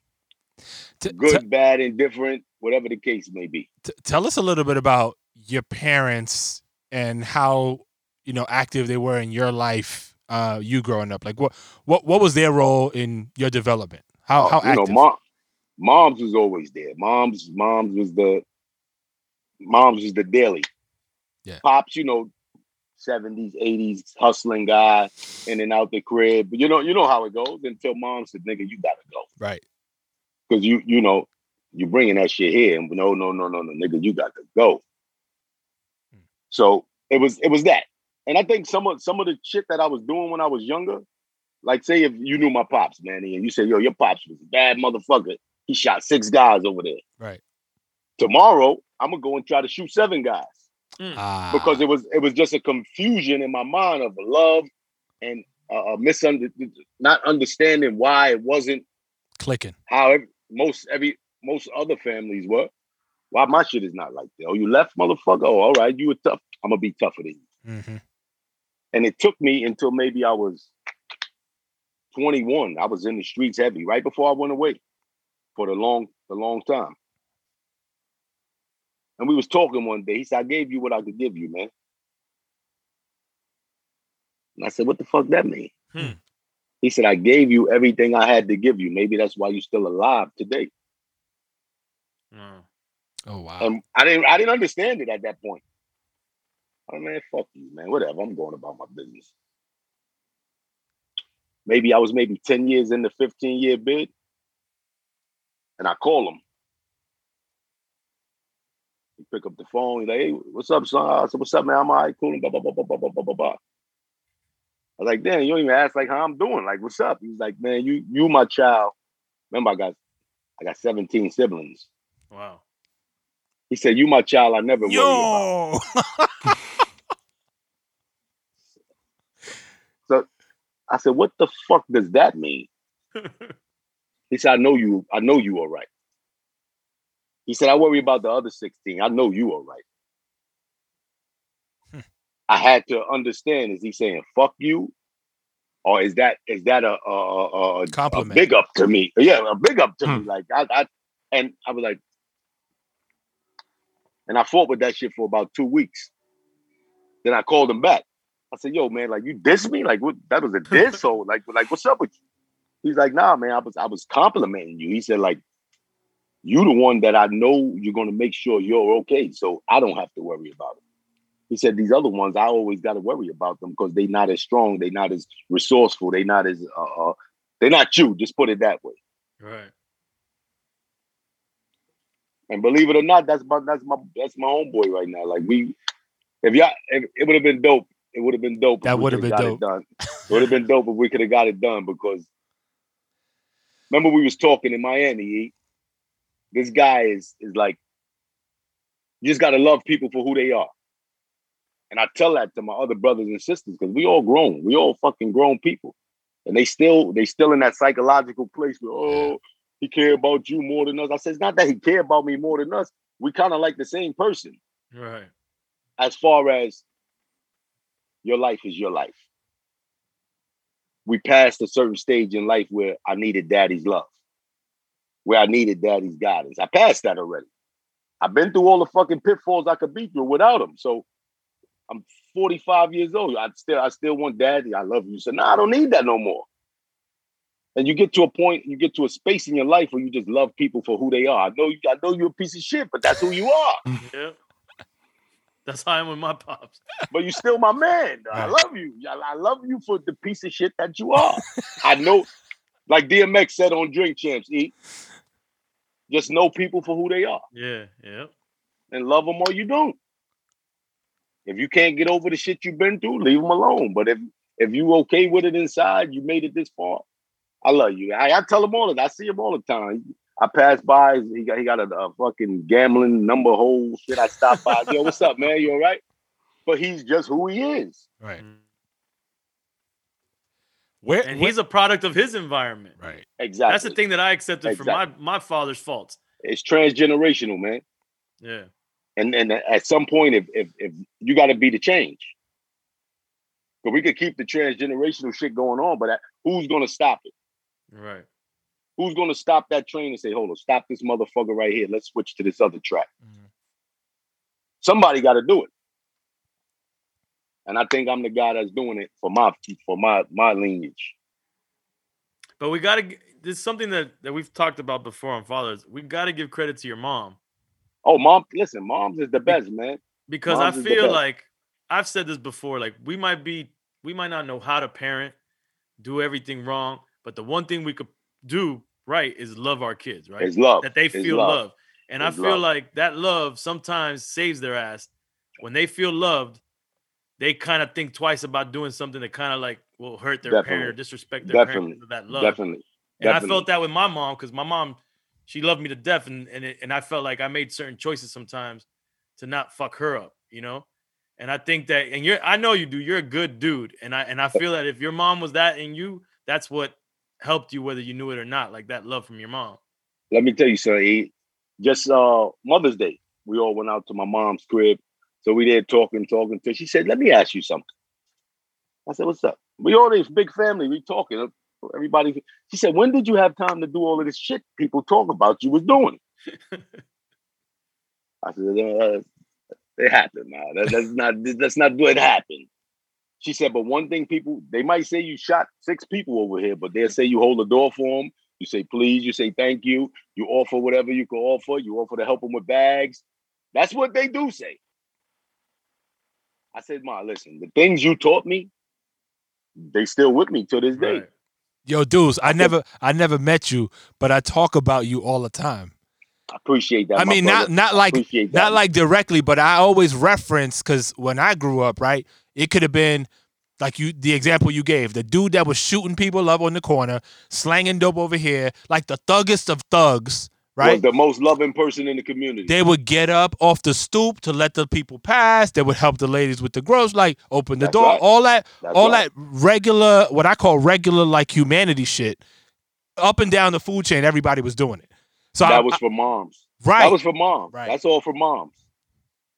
T- Good, t- bad, indifferent, whatever the case may be. T- tell us a little bit about your parents and how, you know, active they were in your life, uh, you growing up. Like, what what what was their role in your development? How oh, how active? You know, mom, moms was always there. Moms, moms was the moms was the daily. Yeah. Pops, you know, seventies, eighties, hustling guy, in and out the crib. But you know, you know how it goes until mom said, nigga, you gotta go. Right. Because you, you know, you're bringing that shit here. And no, no, no, no, no, nigga, you gotta go. Hmm. So it was, it was that. And I think some of, some of the shit that I was doing when I was younger, Like, say if you knew my pops, Manny, and you said, yo, your pops was a bad motherfucker. He shot six guys over there. Right. Tomorrow, I'm going to go and try to shoot seven guys. Mm. Ah. Because it was it was just a confusion in my mind of love and uh, misunder- not understanding why it wasn't clicking. How every, most every most other families were. Why my shit is not like that? Oh, you left, motherfucker? Oh, all right, you were tough. I'm going to be tougher than you. Mm-hmm. And it took me until maybe I was twenty-one. I was in the streets heavy right before I went away for the long, the long time. And we was talking one day. He said, I gave you what I could give you, man. And I said, what the fuck that mean? Hmm. He said, I gave you everything I had to give you. Maybe that's why you're still alive today. Mm. Oh, wow. And I didn't, I didn't understand it at that point. I mean, man, fuck you, man. Whatever. I'm going about my business. Maybe I was maybe ten years in the fifteen-year bid. And I call him. He pick up the phone. He's like, hey, what's up, son? I said, what's up, man? I'm all right, cool. Blah, blah, blah, blah, blah, blah, blah, blah. I was like, damn, you don't even ask like how I'm doing. Like, what's up? He's like, man, you you my child. Remember, I got I got seventeen siblings. Wow. He said, you my child, I never worry about. Yo! So I said, what the fuck does that mean? He said, I know you, I know you all right. He said, I worry about the other sixteen. I know you all right. Hmm. I had to understand, is he saying fuck you? Or is that is that a, a, a, a big up to me? Yeah, a big up to hmm. me. Like I, I and I was like, and I fought with that shit for about two weeks. Then I called him back. I said, yo, man, like you diss me? Like what that was a diss? So like, like what's up with you? He's like, nah, man, I was I was complimenting you. He said, like, you the one that I know you're going to make sure you're okay, so I don't have to worry about it. He said, these other ones, I always got to worry about them because they're not as strong, they're not as resourceful, they're not as, uh, uh, they're not you, just put it that way. Right. And believe it or not, that's my, that's my, that's my homeboy right now. Like we, if y'all, if, it would have been dope. It would have been dope. That would have been dope. It would have been dope if we could have got it done because remember we was talking in Miami. This guy is is like, you just gotta love people for who they are. And I tell that to my other brothers and sisters because we all grown, we all fucking grown people, and they still they still in that psychological place where oh he care about you more than us. I said it's not that he care about me more than us. We kind of like the same person, right? As far as your life is your life. We passed a certain stage in life where I needed daddy's love, where I needed daddy's guidance. I passed that already. I've been through all the fucking pitfalls I could be through without him. So I'm forty-five years old. I still, I still want daddy. I love you. So no, nah, I don't need that no more. And you get to a point, you get to a space in your life where you just love people for who they are. I know, you, I know you're a piece of shit, but that's who you are. Yeah. That's how I'm with my pops. But you're still my man. I love you. I love you for the piece of shit that you are. I know, like D M X said on Drink Champs, E, just know people for who they are. Yeah, yeah. And love them or you don't. If you can't get over the shit you've been through, leave them alone. But if if you okay with it inside, you made it this far, I love you. I, I tell them all that. I see him all the time. I passed by. He got, he got a, a fucking gambling number hole shit. I stopped by. Yo, what's up, man? You all right? But he's just who he is. Right. Where, and where, he's a product of his environment. Right. Exactly. That's the thing that I accepted exactly. from my, my father's faults. It's transgenerational, man. Yeah. And and at some point, if if, if you got to be the change. But we could keep the transgenerational shit going on, but who's going to stop it? Right. Who's going to stop that train and say, hold on, stop this motherfucker right here. Let's switch to this other track. Mm-hmm. Somebody got to do it. And I think I'm the guy that's doing it for my for my my lineage. But we got to, there's something that, that we've talked about before on Fathers. We've got to give credit to your mom. Oh, mom, listen, moms is the best, man. Because moms I feel like, I've said this before, like we might be, we might not know how to parent, do everything wrong. But the one thing we could do right is love our kids, right? It's love. That they feel love. love. And it's I feel love. Like that love sometimes saves their ass. When they feel loved, they kind of think twice about doing something that kind of like will hurt their Definitely. parent or disrespect their Definitely. parent for that love. Definitely. And Definitely. I felt that with my mom, because my mom, she loved me to death, and and, it, and I felt like I made certain choices sometimes to not fuck her up, you know? And I think that, and you're, I know you do, you're a good dude. And I, and I feel that if your mom was that in you, that's what helped you, whether you knew it or not, like that love from your mom. Let me tell you, son, just uh, Mother's Day, we all went out to my mom's crib. So we there talking, talking to, she said, let me ask you something. I said, what's up? We all this big family, we talking, everybody. She said, when did you have time to do all of this shit people talk about you was doing? I said, uh, it happened now. That, that's not that's not what happened. She said, but one thing people, they might say you shot six people over here, but they'll say you hold the door for them. You say, please, you say, thank you. You offer whatever you can offer. You offer to help them with bags. That's what they do say. I said, Ma, listen, the things you taught me, they still with me to this day. Right. Yo, Deuce, I never I never met you, but I talk about you all the time. I appreciate that. I mean, not not like not like directly, but I always reference, because when I grew up, right, it could have been like you, the example you gave, the dude that was shooting people up on the corner, slanging dope over here, like the thuggest of thugs, right? Was the most loving person in the community. They would get up off the stoop to let the people pass. They would help the ladies with the groceries, like open the That's door, right. all that, That's all right. that regular, what I call regular, like humanity shit. Up and down the food chain, everybody was doing it. So that I, was for moms. Right. That was for moms. Right. That's all for moms.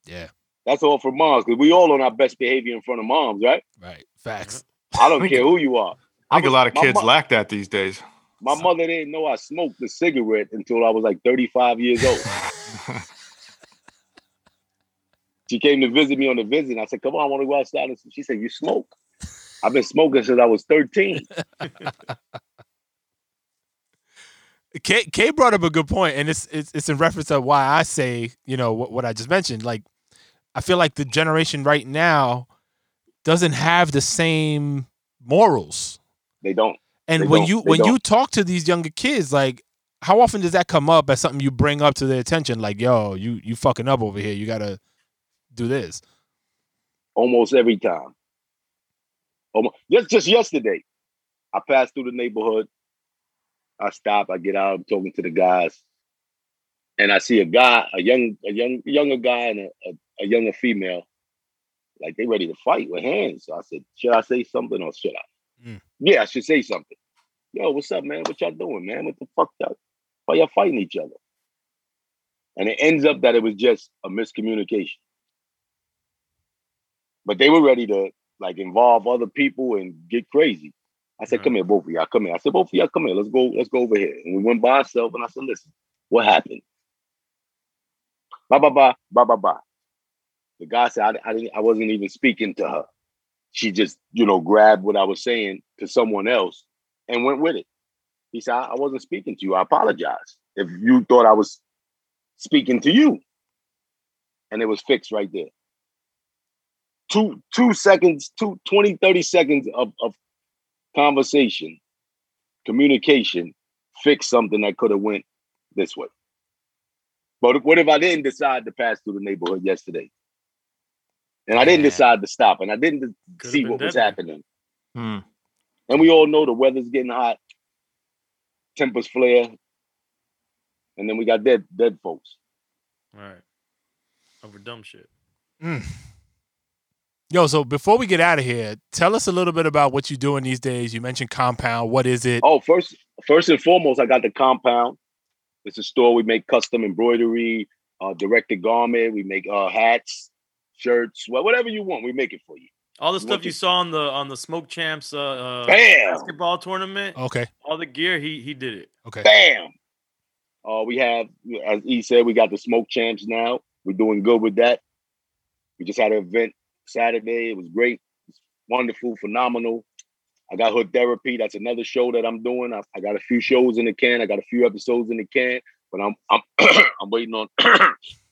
Yeah. That's all for moms, because we all on our best behavior in front of moms, right? Right. Facts. I don't care who you are. I think I was, a lot of kids mo- lack that these days. My so. mother didn't know I smoked a cigarette until I was like thirty-five years old. She came to visit me on the visit. And I said, come on, I want to go outside. And she said, you smoke? I've been smoking since I was thirteen. K, K brought up a good point, and it's, it's it's in reference to why I say, you know, what, what I just mentioned. Like, I feel like the generation right now doesn't have the same morals. They don't. And they when don't. you they when don't. you talk to these younger kids, like, how often does that come up as something you bring up to their attention? Like, yo, you you fucking up over here. You gotta do this. Almost every time. Almost. Just just yesterday, I passed through the neighborhood. I stop, I get out, I'm talking to the guys, and I see a guy, a young, a young, younger guy and a, a, a younger female, like they ready to fight with hands. So I said, should I say something or should I? Mm. Yeah, I should say something. Yo, what's up, man? What y'all doing, man? What the fuck? Y'all, why y'all fighting each other? And it ends up that it was just a miscommunication. But they were ready to like involve other people and get crazy. I said, come here, both of y'all, come here. I said, both of y'all, come here. Let's go, let's go over here. And we went by ourselves, and I said, listen, what happened? Blah, blah, blah, blah, blah, blah. The guy said, I, I, didn't, I wasn't even speaking to her. She just, you know, grabbed what I was saying to someone else and went with it. He said, I, I wasn't speaking to you. I apologize if you thought I was speaking to you. And it was fixed right there. Two, two seconds, two, twenty, thirty seconds of, of conversation, communication, fix something that could have went this way. But what if I didn't decide to pass through the neighborhood yesterday? And I didn't yeah. decide to stop, and I didn't could've see what deadly. was happening. Hmm. And we all know the weather's getting hot, tempers flare, and then we got dead dead folks. All right. Over dumb shit. Mm. Yo, so before we get out of here, tell us a little bit about what you're doing these days. You mentioned Compound. What is it? Oh, first first and foremost, I got the Compound. It's a store. We make custom embroidery, uh, directed garment. We make uh, hats, shirts, whatever you want. We make it for you. All the you stuff you to... saw on the on the Smoke Champs uh, uh, basketball tournament. Okay. All the gear, he he did it. Okay. Bam. Uh, we have, as E said, we got the Smoke Champs now. We're doing good with that. We just had an event Saturday. It was great. It was wonderful, phenomenal. I got Hood Therapy. That's another show that I'm doing. I, I got a few shows in the can. I got a few episodes in the can, but I'm I'm I'm waiting on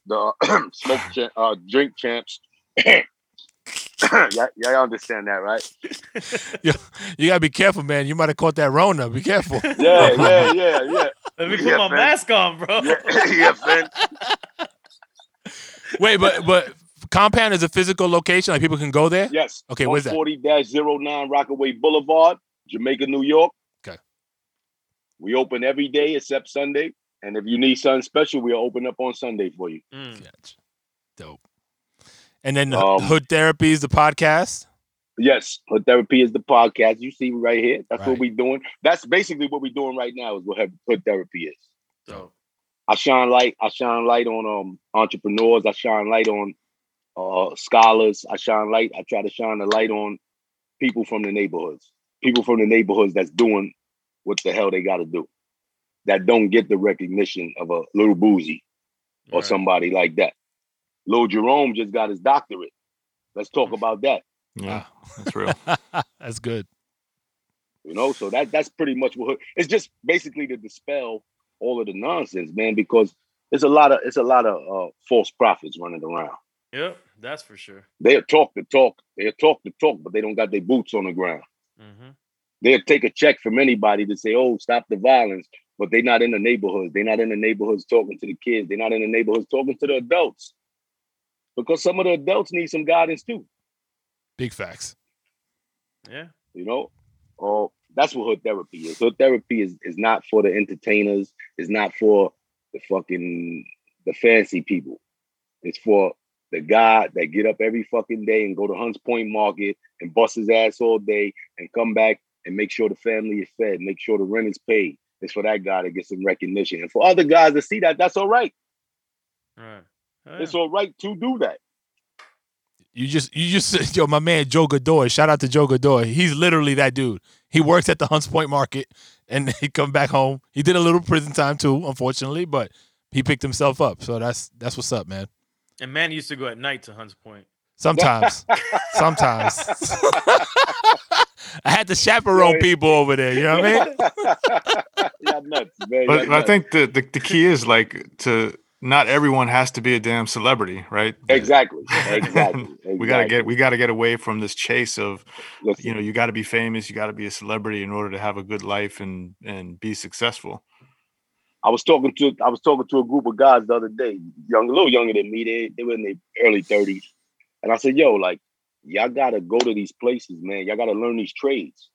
the uh, smoke champ, uh, drink champs. y'all, y'all understand that, right? Yo, you gotta be careful, man. You might have caught that Rona. Be careful. Yeah, yeah, yeah, yeah. Let me put yeah, my man. mask on, bro. Yeah, yeah man. Wait, but but. Compound is a physical location, like people can go there? Yes. Okay, where's that? forty oh nine Rockaway Boulevard, Jamaica, New York. Okay. We open every day except Sunday. And if you need something special, we'll open up on Sunday for you. Mm. Gotcha. Dope. And then um, Hood Therapy is the podcast? Yes. Hood Therapy is the podcast. You see me right here. That's right. What we're doing. That's basically what we're doing right now is what Hood Therapy is. So I shine light. I shine light on um, entrepreneurs. I shine light on uh, scholars. I shine light. I try to shine a light on people from the neighborhoods. People from the neighborhoods that's doing what the hell they got to do. That don't get the recognition of a Little Boozy or right. somebody like that. Lil Jerome just got his doctorate. Let's talk about that. Yeah, that's real. That's good. You know, so that that's pretty much what it's just basically to dispel all of the nonsense, man. Because it's a lot of it's a lot of uh, false prophets running around. Yep, that's for sure. They'll talk the talk. They'll talk the talk, but they don't got their boots on the ground. Mm-hmm. They'll take a check from anybody to say, "Oh, stop the violence." But they're not in the neighborhoods. They're not in the neighborhoods talking to the kids. They're not in the neighborhoods talking to the adults. Because some of the adults need some guidance too. Big facts. Yeah. You know, uh, that's what Hood Therapy is. Hood Therapy is, is not for the entertainers. It's not for the fucking, the fancy people. It's for the guy that get up every fucking day and go to Hunts Point Market and bust his ass all day and come back and make sure the family is fed, make sure the rent is paid. It's for that guy to get some recognition. And for other guys to see that, that's all right. All right. Oh, yeah. It's all right to do that. You just, you just said, yo, my man, Joe Godoy, shout out to Joe Godoy. He's literally that dude. He works at the Hunts Point Market and he come back home. He did a little prison time too, unfortunately, but he picked himself up. So that's, that's what's up, man. And man used to go at night to Hunts Point. Sometimes, sometimes I had to chaperone people over there. You know what I mean? nuts, man. But, but I think the, the, the key is like to, not everyone has to be a damn celebrity, right? Exactly. Exactly. exactly. we gotta get we gotta get away from this chase of, Listen. you know, you gotta be famous, you gotta be a celebrity in order to have a good life and and be successful. I was talking to I was talking to a group of guys the other day, young, a little younger than me. They they were in their early thirties, and I said, "Yo, like, y'all gotta go to these places, man. Y'all gotta learn these trades,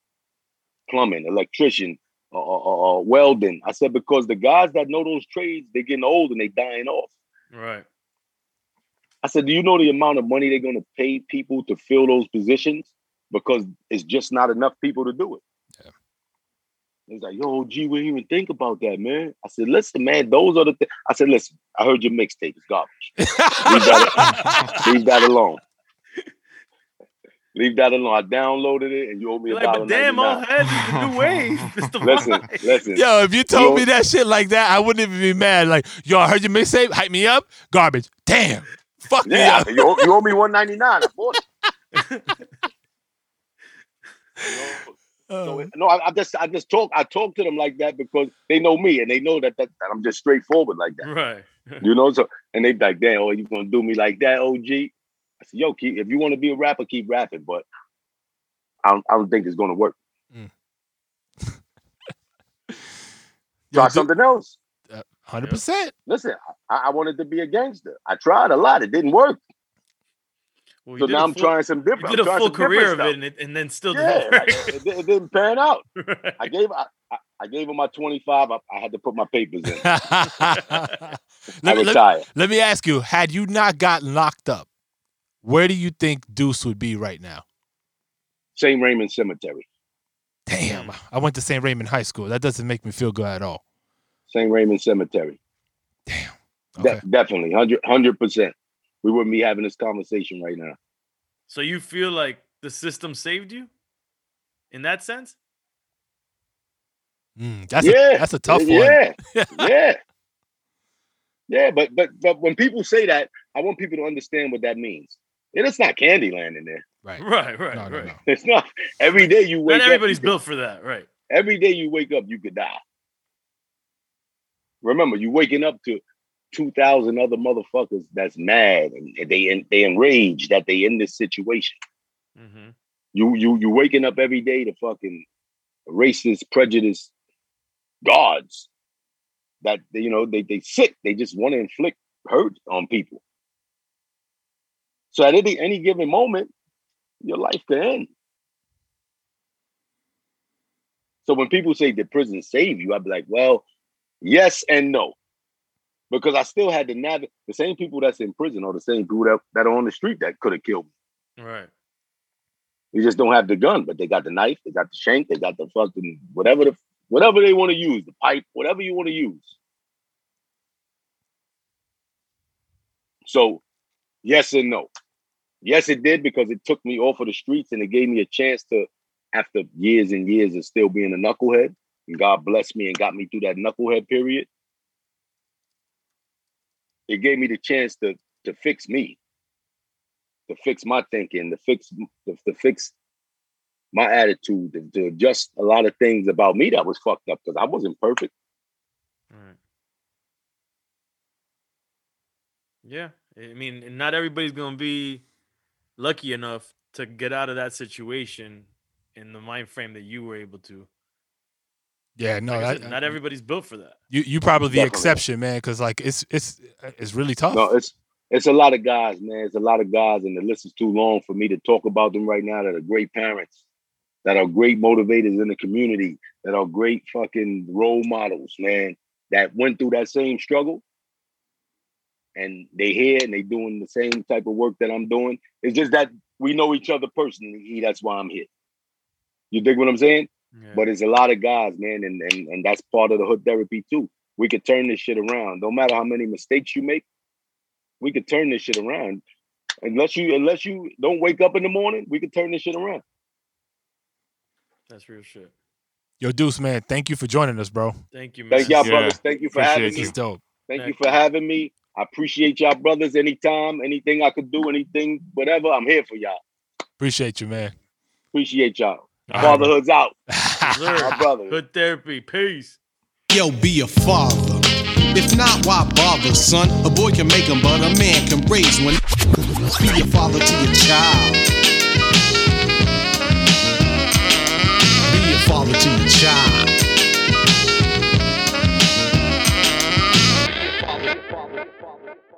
plumbing, electrician." Uh, uh, uh, welding. I said, because the guys that know those trades, they're getting old and they dying off. Right. I said, do you know the amount of money they're going to pay people to fill those positions? Because it's just not enough people to do it. Yeah. He's like, yo, gee, we didn't even think about that, man. I said, listen, man, those are the things. I said, listen, I heard your mixtape is garbage. Leave that, leave that alone. Leave that alone. I downloaded it, and you owe me a dollar ninety-nine. But damn, old head, the new wave. It's the listen, listen. Yo, if you told yo, me that shit like that, I wouldn't even be mad. Like, yo, I heard your mixtape. Hype me up. Garbage. Damn. Fuck yeah, me up. you, owe, you owe me one ninety-nine. I bought it. you know, so, no, I, I just, I just talk, I talk to them like that because they know me and they know that that, that I'm just straightforward like that. Right. You know, so and they be like, damn, oh, you gonna do me like that, O G? I said, yo, keep, if you want to be a rapper, keep rapping, but I don't, I don't think it's going to work. Mm. Try yo, something dude, else. Uh, one hundred percent. Yeah. Listen, I, I wanted to be a gangster. I tried a lot. It didn't work. Well, so now I'm full, trying some different. You did a full career of it and, it and then still yeah, didn't work. Like, it, it didn't pan out. Right. I gave I, I, I gave him my twenty-five. I, I had to put my papers in. I let, retired. Let, let me ask you, had you not gotten locked up, where do you think Deuce would be right now? Saint Raymond Cemetery. Damn, I went to Saint Raymond High School. That doesn't make me feel good at all. Saint Raymond Cemetery. Damn. Okay. De- definitely, one hundred percent. We wouldn't be having this conversation right now. So you feel like the system saved you in that sense? Mm, that's, yeah. a, that's a tough yeah. one. Yeah, yeah. Yeah, but, but, but when people say that, I want people to understand what that means. And it's not Candyland in there. Right, right, right. No, no, right. No. It's not. Every day you wake not everybody's up. everybody's built could, for that, right. Every day you wake up, you could die. Remember, you're waking up to two thousand other motherfuckers that's mad and they they enraged that they in this situation. Mm-hmm. You, you, you're waking up every day to fucking racist, prejudiced gods that, you know, they, they sick. They just want to inflict hurt on people. So at any, any given moment, your life could end. So when people say, did prison save you? I'd be like, well, yes and no. Because I still had to navigate. The same people that's in prison or the same people that, that are on the street that could have killed me. Right. They just don't have the gun, but they got the knife, they got the shank, they got the fucking whatever the whatever they want to use, the pipe, whatever you want to use. So, yes and no. Yes, it did, because it took me off of the streets and it gave me a chance to, after years and years of still being a knucklehead, and God blessed me and got me through that knucklehead period, it gave me the chance to, to fix me, to fix my thinking, to fix to, to fix my attitude, to, to adjust a lot of things about me that was fucked up because I wasn't perfect. Right. Yeah. I mean, not everybody's going to be lucky enough to get out of that situation in the mind frame that you were able to. Yeah, no, like said, I, not everybody's built for that. You you probably the Definitely. exception, man, because like it's it's it's really tough. No, it's it's a lot of guys, man. It's a lot of guys, and the list is too long for me to talk about them right now. That are great parents, that are great motivators in the community, that are great fucking role models, man. That went through that same struggle, and they here and they doing the same type of work that I'm doing. It's just that we know each other personally. That's why I'm here. You dig what I'm saying? Yeah. But it's a lot of guys, man, and, and and that's part of the hood therapy too. We could turn this shit around. No matter how many mistakes you make, we could turn this shit around. Unless you unless you don't wake up in the morning, we could turn this shit around. That's real shit. Yo, Deuce, man, thank you for joining us, bro. Thank you, man. Thank y'all, yeah. brothers. Thank you for appreciate having you. me. It's dope. Thank, thank you for having me. I appreciate y'all, brothers. Anytime, anything I could do, anything, whatever, I'm here for y'all. Appreciate you, man. Appreciate y'all. Fatherhood's out. My brother. Hood therapy. Peace. Yo, be a father. If not, why bother, son? A boy can make him, but a man can raise one. Be a father to your child. Be a father to your child. Be a father, father, father, father.